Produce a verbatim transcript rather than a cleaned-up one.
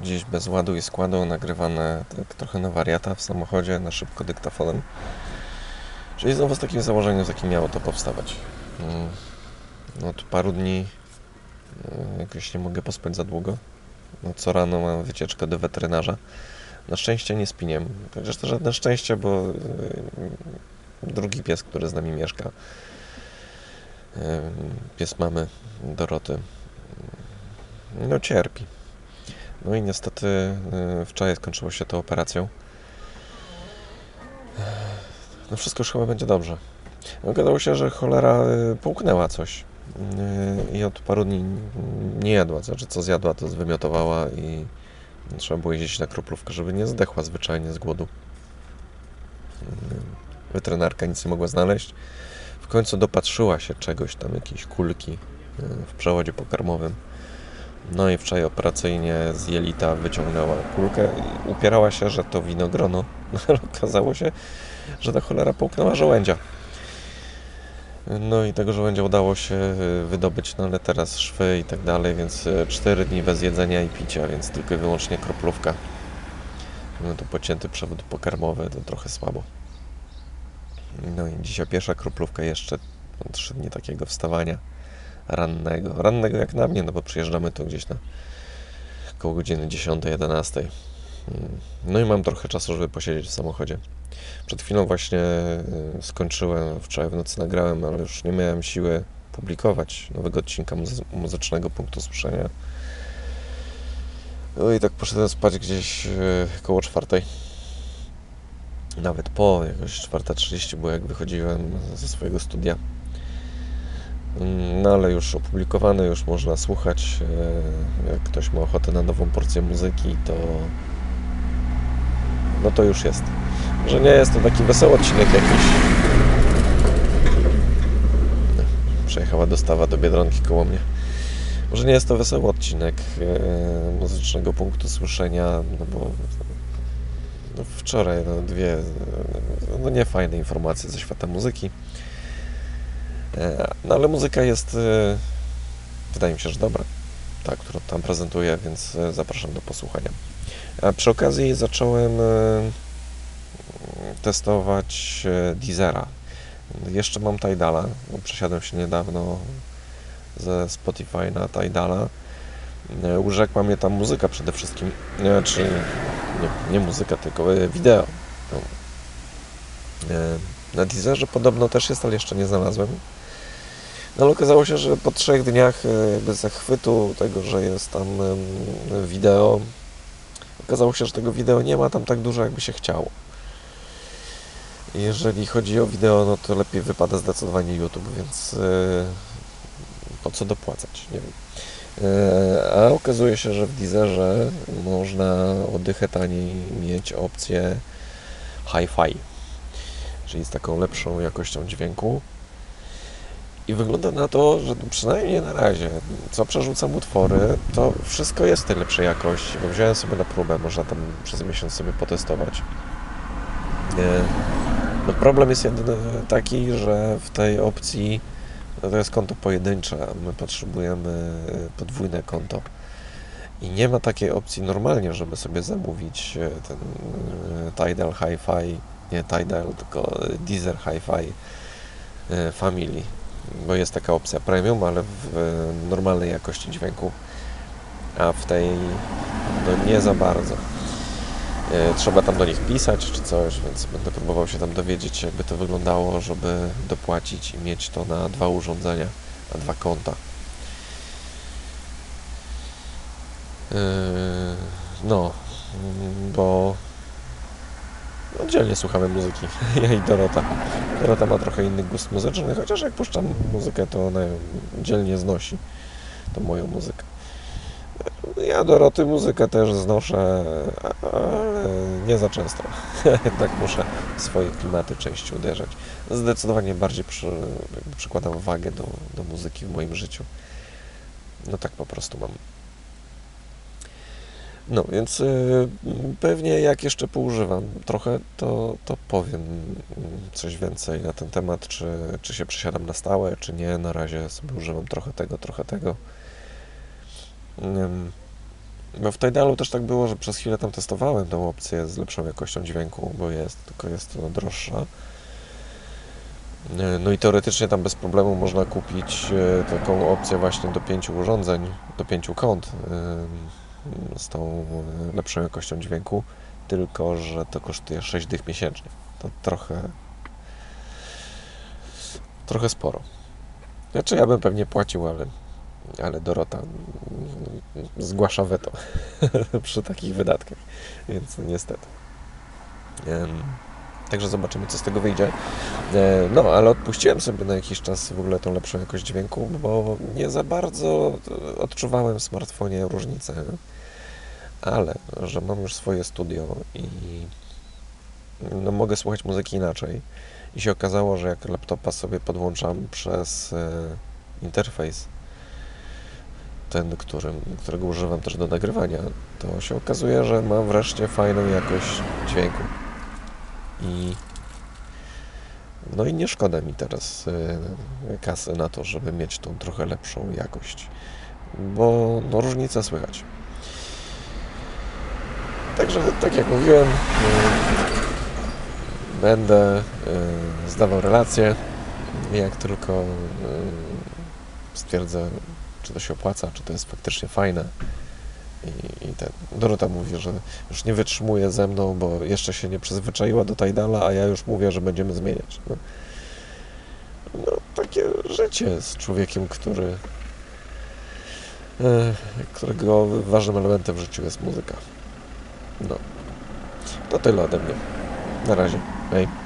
gdzieś bez ładu i składu, nagrywane tak trochę na wariata w samochodzie, na szybko dyktafonem. Czyli znowu z takim założeniem, z jakim miało to powstawać. No, od paru dni jakoś nie mogę pospać za długo. No, co rano mam wycieczkę do weterynarza. Na szczęście nie spiniem. Chociaż to żadne szczęście, bo drugi pies, który z nami mieszka, pies mamy Doroty, no cierpi. No i niestety wczoraj skończyło się to operacją. No wszystko już chyba będzie dobrze. Okazało się, że cholera połknęła coś i od paru dni nie jadła. Znaczy, co zjadła, to zwymiotowała i trzeba było jeździć na kroplówkę, żeby nie zdechła zwyczajnie z głodu. Weterynarka nic nie mogła znaleźć. W końcu dopatrzyła się czegoś tam, jakiejś kulki w przewodzie pokarmowym. No i wczoraj operacyjnie z jelita wyciągnęła kulkę i upierała się, że to winogrono. Ale okazało się, że ta cholera połknęła żołędzia. No i tego żołędzia udało się wydobyć, no ale teraz szwy i tak dalej, więc cztery dni bez jedzenia i picia, więc tylko i wyłącznie kroplówka. No to pocięty przewód pokarmowy, to trochę słabo. No i dzisiaj pierwsza kroplówka, jeszcze trzy dni takiego wstawania rannego. Rannego jak na mnie, no bo przyjeżdżamy tu gdzieś na koło godziny dziesiątej jedenastej. No i mam trochę czasu, żeby posiedzieć w samochodzie. Przed chwilą właśnie skończyłem, wczoraj w nocy nagrałem, ale już nie miałem siły publikować nowego odcinka muzy- muzycznego punktu słyszenia. No i tak poszedłem spać gdzieś koło czwartej. Nawet po, jakoś czwarta trzydzieści było, jak wychodziłem ze swojego studia. No ale już opublikowany, już można słuchać. Jak ktoś ma ochotę na nową porcję muzyki, to no to już jest. Może nie jest to taki wesoły odcinek jakiś. Przejechała dostawa do Biedronki koło mnie. Może nie jest to wesoły odcinek muzycznego punktu słyszenia, no bo no wczoraj no dwie no niefajne informacje ze świata muzyki. No ale muzyka jest, wydaje mi się, że dobra, ta, którą tam prezentuję, więc zapraszam do posłuchania. A przy okazji zacząłem testować Deezera. Jeszcze mam Tidala, bo przesiadłem się niedawno ze Spotify na Tidala. Urzekła mnie tam muzyka przede wszystkim, czy nie, nie muzyka, tylko wideo. Na Deezerze podobno też jest, ale jeszcze nie znalazłem. No ale okazało się, że po trzech dniach jakby zachwytu tego, że jest tam wideo, okazało się, że tego wideo nie ma tam tak dużo, jakby się chciało. Jeżeli chodzi o wideo, no to lepiej wypada zdecydowanie YouTube, więc yy, po co dopłacać, nie wiem. Yy, a okazuje się, że w Deezerze można o dychę taniej mieć opcję hi-fi, czyli z taką lepszą jakością dźwięku. I wygląda na to, że przynajmniej na razie, co przerzucam utwory, to wszystko jest w tej lepszej jakości. Bo wziąłem sobie na próbę, można tam przez miesiąc sobie potestować. No problem jest jedyny taki, że w tej opcji no to jest konto pojedyncze, a my potrzebujemy podwójne konto. I nie ma takiej opcji normalnie, żeby sobie zamówić ten Tidal Hi-Fi, nie Tidal, tylko Deezer Hi-Fi Family. Bo jest taka opcja premium, ale w normalnej jakości dźwięku, a w tej no nie za bardzo. Trzeba tam do nich pisać czy coś, więc będę próbował się tam dowiedzieć, jakby to wyglądało, żeby dopłacić i mieć to na dwa urządzenia, na dwa konta. No, bo oddzielnie słuchamy muzyki, ja i Dorota. Dorota ma trochę inny gust muzyczny, chociaż jak puszczam muzykę, to ona dzielnie znosi tą moją muzykę. Ja Doroty muzykę też znoszę, ale nie za często. Jednak muszę w swoje klimaty częściej uderzać. Zdecydowanie bardziej przy, przykładam wagę do, do muzyki w moim życiu. No tak po prostu mam. No, więc y, pewnie jak jeszcze poużywam trochę, to, to powiem coś więcej na ten temat, czy, czy się przesiadam na stałe, czy nie. Na razie sobie używam trochę tego, trochę tego. No w Tidalu też tak było, że przez chwilę tam testowałem tą opcję z lepszą jakością dźwięku, bo jest, tylko jest ona droższa. No i teoretycznie tam bez problemu można kupić taką opcję właśnie do pięciu urządzeń, do pięciu kont z tą lepszą jakością dźwięku, tylko że to kosztuje sześć dych miesięcznie. To trochę trochę sporo. Znaczy ja bym pewnie płacił, ale, ale Dorota zgłasza weto przy takich wydatkach, więc niestety. Um. Także zobaczymy, co z tego wyjdzie. No, ale odpuściłem sobie na jakiś czas w ogóle tą lepszą jakość dźwięku, bo nie za bardzo odczuwałem w smartfonie różnicę. Ale, że mam już swoje studio i no, mogę słuchać muzyki inaczej. I się okazało, że jak laptopa sobie podłączam przez interfejs, ten, którym, którego używam też do nagrywania, to się okazuje, że mam wreszcie fajną jakość dźwięku. I no i nie szkoda mi teraz y, kasy na to, żeby mieć tą trochę lepszą jakość, bo no, różnica słychać. Także tak jak mówiłem, y, będę y, zdawał relacje, jak tylko y, stwierdzę, czy to się opłaca, czy to jest faktycznie fajne. I, i ten. Dorota mówi, że już nie wytrzymuje ze mną, bo jeszcze się nie przyzwyczaiła do Tidala, a ja już mówię, że będziemy zmieniać. No, no takie życie z człowiekiem, który e, którego ważnym elementem w życiu jest muzyka. No. To tyle ode mnie. Na razie. Hej.